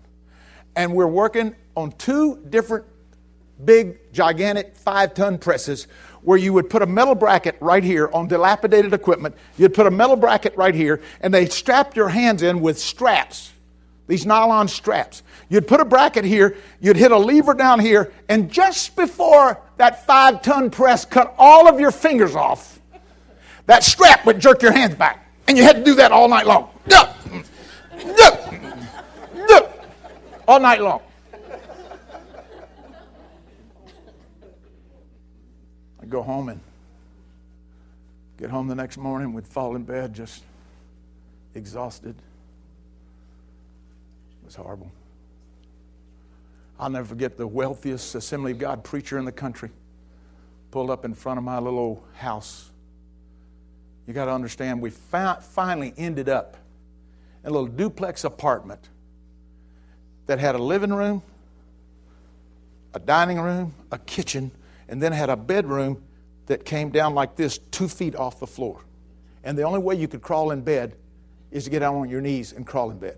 And we're working on two different big, gigantic 5-ton presses where you would put a metal bracket right here on dilapidated equipment. You'd put a metal bracket right here, and they strapped your hands in with straps, these nylon straps. You'd put a bracket here, you'd hit a lever down here, and just before that 5-ton press cut all of your fingers off, that strap would jerk your hands back. And you had to do that all night long. All night long. I'd go home and get home the next morning. We'd fall in bed just exhausted. It was horrible. I'll never forget the wealthiest Assembly of God preacher in the country pulled up in front of my little old house. You got to understand, we finally ended up in a little duplex apartment that had a living room, a dining room, a kitchen, and then had a bedroom that came down like this, 2 feet off the floor. And the only way you could crawl in bed is to get down on your knees and crawl in bed.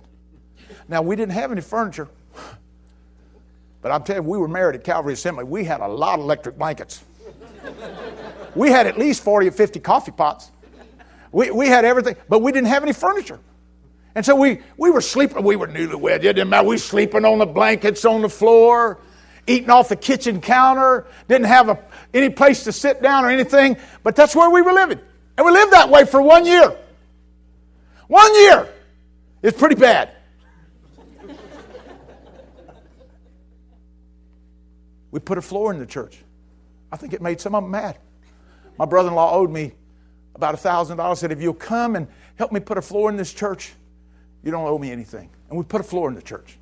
Now, we didn't have any furniture, but I'm telling you, we were married at Calvary Assembly. We had a lot of electric blankets. We had at least 40 or 50 coffee pots. We had everything, but we didn't have any furniture. And so we were sleeping. We were newlywed. It didn't matter. We were sleeping on the blankets on the floor, eating off the kitchen counter. Didn't have any place to sit down or anything. But that's where we were living. And we lived that way for 1 year. 1 year. It's pretty bad. We put a floor in the church. I think it made some of them mad. My brother-in-law owed me about $1,000, said, if you'll come and help me put a floor in this church, you don't owe me anything. And we put a floor in the church.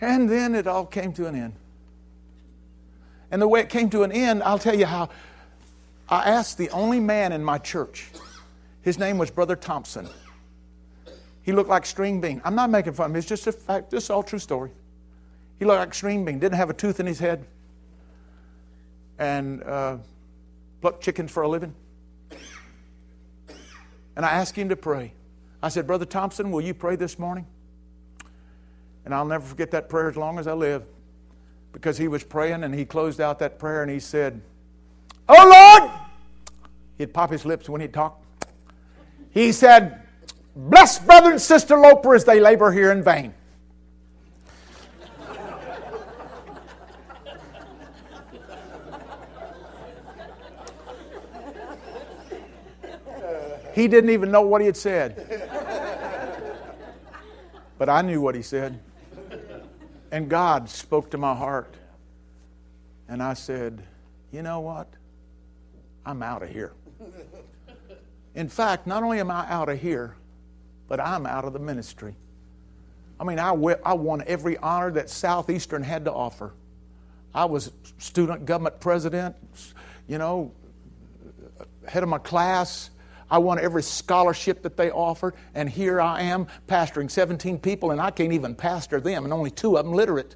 And then it all came to an end. And the way it came to an end, I'll tell you how. I asked the only man in my church. His name was Brother Thompson. He looked like string bean. I'm not making fun of him. It's just a fact. This is all true story. He looked like string bean. Didn't have a tooth in his head. And plucked chickens for a living. And I asked him to pray. I said, Brother Thompson, will you pray this morning? And I'll never forget that prayer as long as I live. Because he was praying and he closed out that prayer and he said, Oh Lord! He'd pop his lips when he talked. He said, Bless brother and sister Loper as they labor here in vain. He didn't even know what he had said. But I knew what he said. And God spoke to my heart. And I said, you know what? I'm out of here. In fact, not only am I out of here, but I'm out of the ministry. I mean, I won every honor that Southeastern had to offer. I was student government president, you know, head of my class. I won every scholarship that they offered, and here I am pastoring 17 people, and I can't even pastor them, and only 2 of them literate.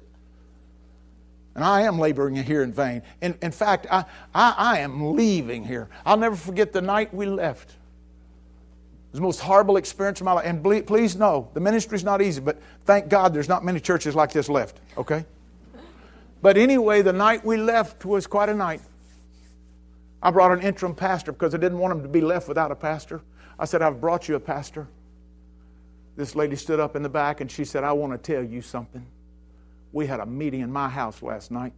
And I am laboring here in vain. And in fact, I am leaving here. I'll never forget the night we left. It was the most horrible experience of my life. And please know, the ministry's not easy, but thank God there's not many churches like this left, okay? But anyway, the night we left was quite a night. I brought an interim pastor because I didn't want him to be left without a pastor. I said, I've brought you a pastor. This lady stood up in the back and she said, I want to tell you something. We had a meeting in my house last night.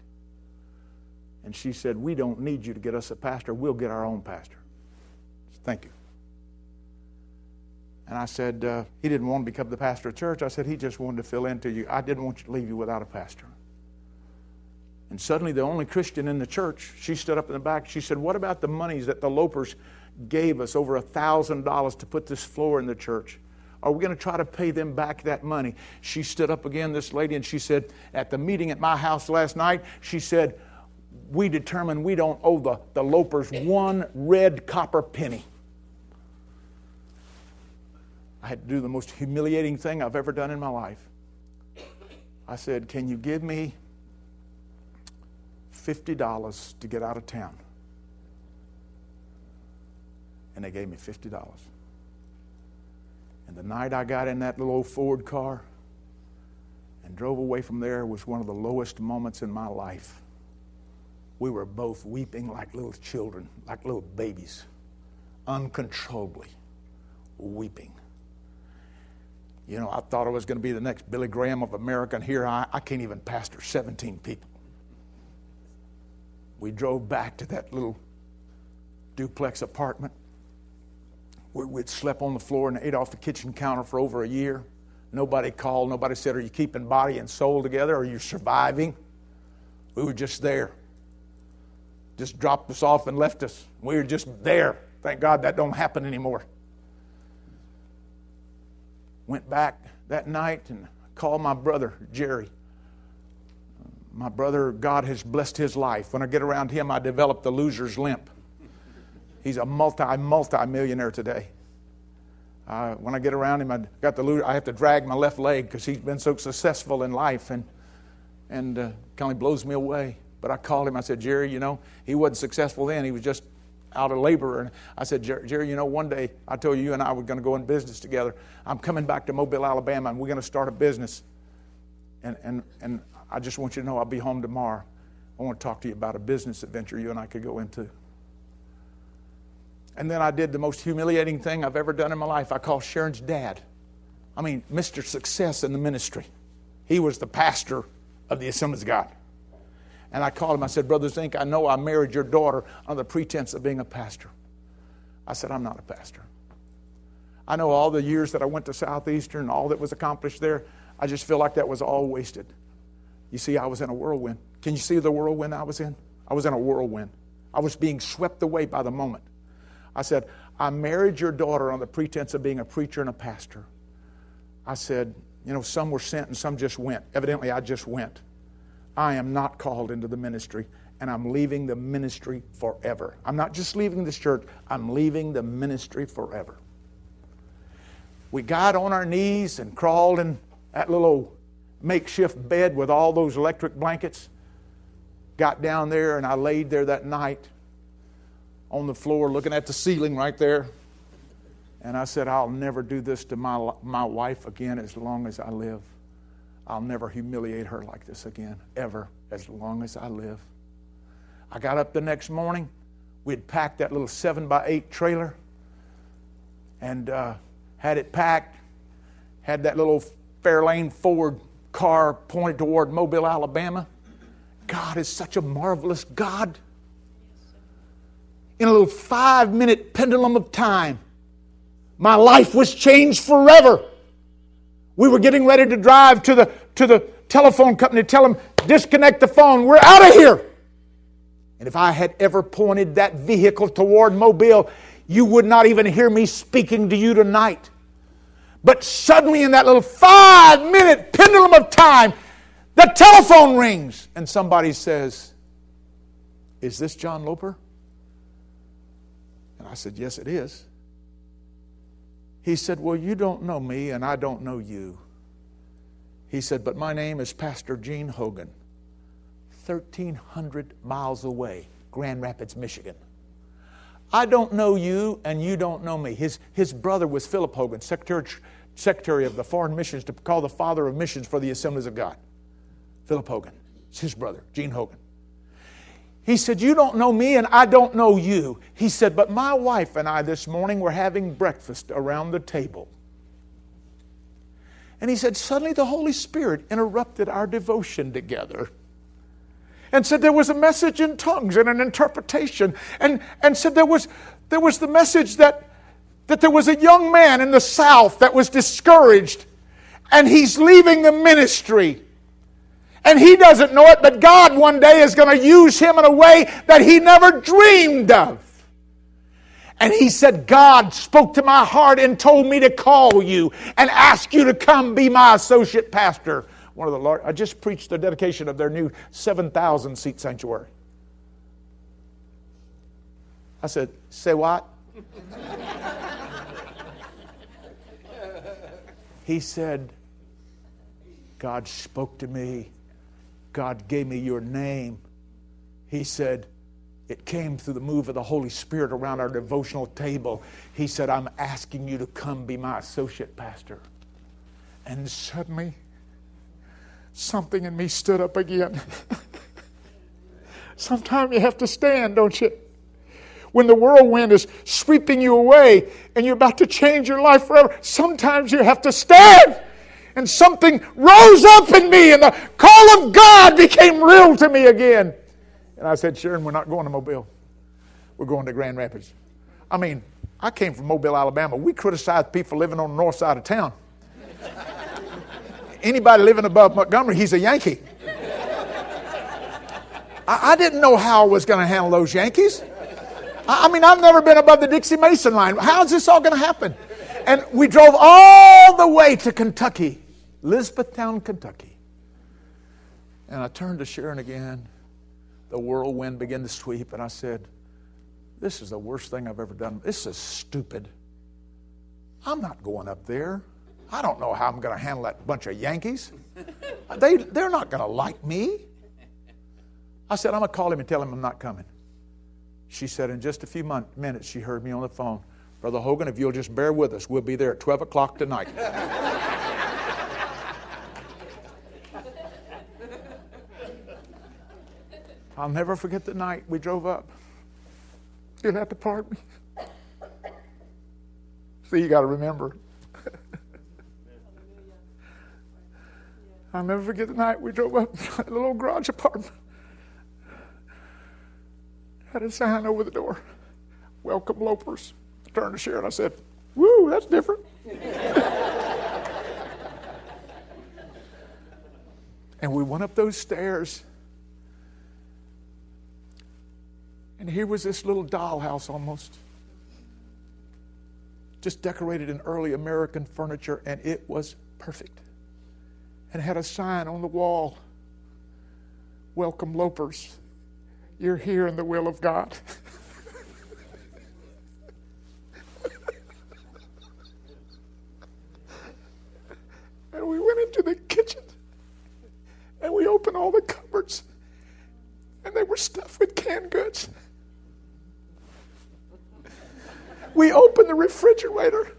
And she said, we don't need you to get us a pastor. We'll get our own pastor. I said, thank you. And I said, he didn't want to become the pastor of church. I said, he just wanted to fill in to you. I didn't want to leave you without a pastor. And suddenly the only Christian in the church, she stood up in the back. She said, what about the monies that the Lopers gave us, over $1,000 to put this floor in the church? Are we going to try to pay them back that money? She stood up again, this lady, and she said, at the meeting at my house last night, she said, we determine we don't owe the lopers one red copper penny. I had to do the most humiliating thing I've ever done in my life. I said, can you give me $50 to get out of town? And they gave me $50. And the night I got in that little Ford car and drove away from there was one of the lowest moments in my life. We were both weeping like little children, like little babies, uncontrollably weeping. You know, I thought I was going to be the next Billy Graham of America, and here I can't even pastor 17 people. We drove back to that little duplex apartment where we'd slept on the floor and ate off the kitchen counter for over a year. Nobody called. Nobody said, are you keeping body and soul together? Are you surviving? We were just there. Just dropped us off and left us. We were just there. Thank God that don't happen anymore. Went back that night and called my brother, Jerry. My brother, God has blessed his life. When I get around him, I develop the loser's limp. He's a multi-millionaire today. When I get around him, I have to drag my left leg because he's been so successful in life and kind of blows me away. But I called him. I said, Jerry, you know, he wasn't successful then. He was just out of labor. And I said, Jerry, you know, one day I told you and I were going to go in business together. I'm coming back to Mobile, Alabama, and we're going to start a business. And I just want you to know I'll be home tomorrow. I want to talk to you about a business adventure you and I could go into. And then I did the most humiliating thing I've ever done in my life. I called Sharon's dad. I mean, Mr. Success in the ministry. He was the pastor of the Assemblies of God. And I called him. I said, Brother Zink, I know I married your daughter under the pretense of being a pastor. I said, I'm not a pastor. I know all the years that I went to Southeastern, all that was accomplished there, I just feel like that was all wasted. You see, I was in a whirlwind. Can you see the whirlwind I was in? I was in a whirlwind. I was being swept away by the moment. I said, I married your daughter on the pretense of being a preacher and a pastor. I said, you know, some were sent and some just went. Evidently, I just went. I am not called into the ministry, and I'm leaving the ministry forever. I'm not just leaving this church. I'm leaving the ministry forever. We got on our knees and crawled in that little makeshift bed with all those electric blankets. Got down there, and I laid there that night on the floor looking at the ceiling right there. And I said, I'll never do this to my wife again as long as I live. I'll never humiliate her like this again, ever, as long as I live. I got up the next morning. We had packed that little 7x8 trailer and had it packed, had that little Fairlane Ford car pointed toward Mobile, Alabama. God is such a marvelous God. In a little 5-minute pendulum of time, my life was changed forever. We were getting ready to drive to the telephone company to tell them, disconnect the phone. We're out of here. And if I had ever pointed that vehicle toward Mobile, you would not even hear me speaking to you tonight. But suddenly in that little 5-minute pendulum of time, the telephone rings and somebody says, is this John Loper? And I said, yes, it is. He said, well, you don't know me and I don't know you. He said, but my name is Pastor Gene Hogan, 1,300 miles away, Grand Rapids, Michigan. I don't know you and you don't know me. His brother was Philip Hogan, Secretary of the Foreign Missions, to call the father of missions for the Assemblies of God. Philip Hogan. It's his brother, Gene Hogan. He said, you don't know me and I don't know you. He said, but my wife and I this morning were having breakfast around the table. And he said, suddenly the Holy Spirit interrupted our devotion together and said there was a message in tongues and an interpretation, and said there was the message that there was a young man in the South that was discouraged and he's leaving the ministry. And he doesn't know it, but God one day is going to use him in a way that he never dreamed of. And he said, God spoke to my heart and told me to call you and ask you to come be my associate pastor. One of the Lord, I just preached the dedication of their new 7,000-seat sanctuary. I said, say what? He said, God spoke to me. God gave me your name. He said, it came through the move of the Holy Spirit around our devotional table. He said, I'm asking you to come be my associate pastor. And suddenly, something in me stood up again. Sometimes you have to stand, don't you? When the whirlwind is sweeping you away and you're about to change your life forever, sometimes you have to stand. And something rose up in me, and the call of God became real to me again. And I said, Sharon, we're not going to Mobile. We're going to Grand Rapids. I mean, I came from Mobile, Alabama. We criticized people living on the north side of town. Anybody living above Montgomery, he's a Yankee. I didn't know how I was going to handle those Yankees. I mean, I've never been above the Dixie Mason line. How is this all going to happen? And we drove all the way to Kentucky, Elizabethtown, Kentucky. And I turned to Sharon again. The whirlwind began to sweep, and I said, this is the worst thing I've ever done. This is stupid. I'm not going up there. I don't know how I'm going to handle that bunch of Yankees. They're not going to like me. I said, I'm going to call him and tell him I'm not coming. She said, in just a few minutes, she heard me on the phone. Brother Hogan, if you'll just bear with us, we'll be there at 12 o'clock tonight. I'll never forget the night we drove up. You'll have to pardon me. See, you got to remember. I'll never forget the night we drove up to a little garage apartment. Had a sign over the door. Welcome, Lopers. Turned to Sharon. I said, woo, that's different. And we went up those stairs. And here was this little dollhouse almost. Just decorated in early American furniture, and it was perfect. And had a sign on the wall, Welcome, Lopers. You're here in the will of God. And we went into the kitchen and we opened all the cupboards and they were stuffed with canned goods. We opened the refrigerator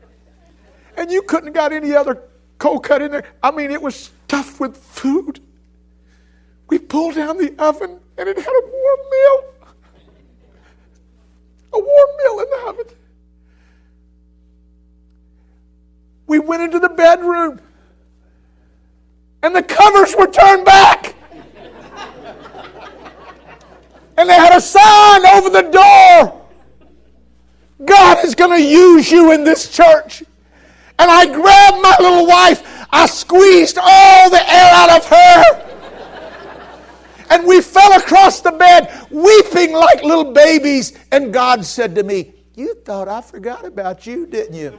and you couldn't got any other cold cut in there. I mean, it was stuffed with food. We pulled down the oven and it had a warm meal. A warm meal in the oven. We went into the bedroom. And the covers were turned back. And they had a sign over the door. God is going to use you in this church. And I grabbed my little wife. I squeezed all the air out of her. And we fell across the bed weeping like little babies. And God said to me, you thought I forgot about you, didn't you?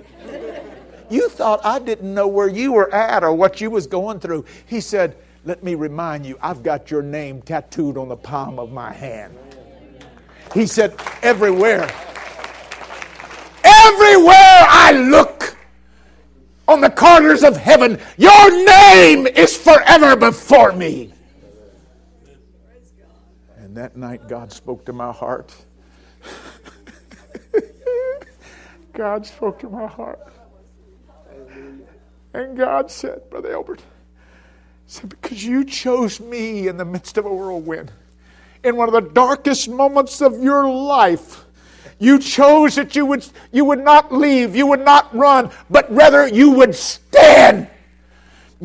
You thought I didn't know where you were at or what you was going through. He said, let me remind you, I've got your name tattooed on the palm of my hand. He said, everywhere I look on the corners of heaven, your name is forever before me. And that night God spoke to my heart. God spoke to my heart. And God said, Brother Elbert, because you chose me in the midst of a whirlwind, in one of the darkest moments of your life, you chose that you would not leave, you would not run, but rather you would stand.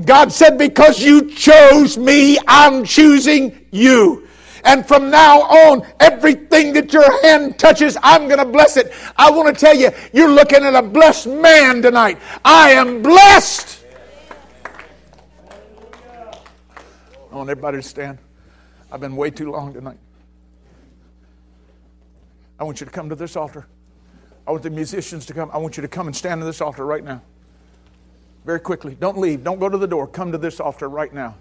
God said, because you chose me, I'm choosing you. And from now on, everything that your hand touches, I'm going to bless it. I want to tell you, you're looking at a blessed man tonight. I am blessed. I want everybody to stand. I've been way too long tonight. I want you to come to this altar. I want the musicians to come. I want you to come and stand to this altar right now. Very quickly. Don't leave. Don't go to the door. Come to this altar right now.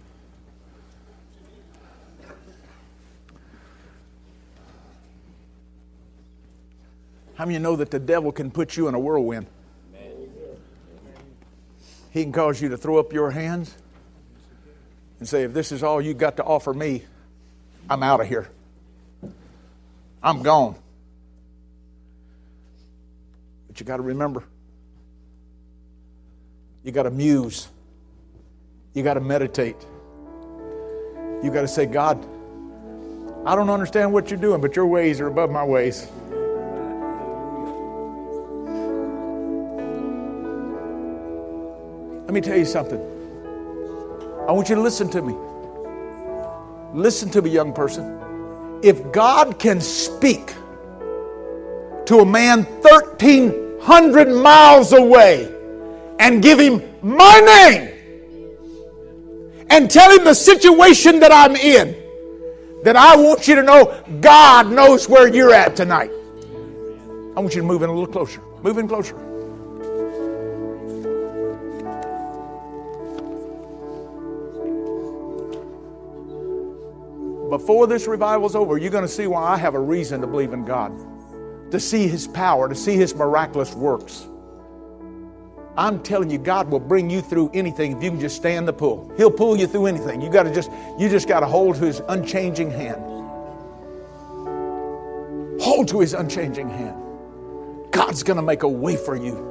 How many of you know that the devil can put you in a whirlwind? He can cause you to throw up your hands and say, if this is all you got to offer me, I'm out of here. I'm gone. But you got to remember, you got to muse. You got to meditate. You got to say, God, I don't understand what you're doing, but your ways are above my ways. Let me tell you something. I want you to listen to me. Listen to me, young person. If God can speak to a man 1,300 miles away and give him my name and tell him the situation that I'm in, then I want you to know God knows where you're at tonight. I want you to move in a little closer. Move in closer. Before this revival's over, you're going to see why I have a reason to believe in God, to see His power, to see His miraculous works. I'm telling you, God will bring you through anything if you can just stand the pull. He'll pull you through anything. You just got to hold to His unchanging hand. Hold to His unchanging hand. God's going to make a way for you.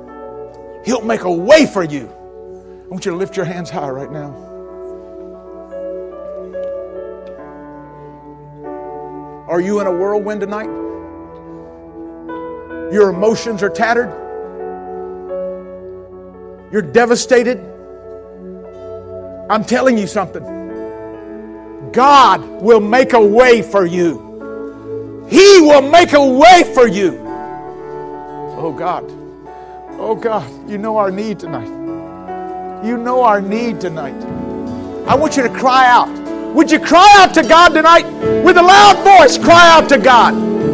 He'll make a way for you. I want you to lift your hands high right now. Are you in a whirlwind tonight? Your emotions are tattered. You're devastated. I'm telling you something. God will make a way for you. He will make a way for you. Oh God. Oh God, you know our need tonight. You know our need tonight. I want you to cry out. Would you cry out to God tonight? With a loud voice, cry out to God.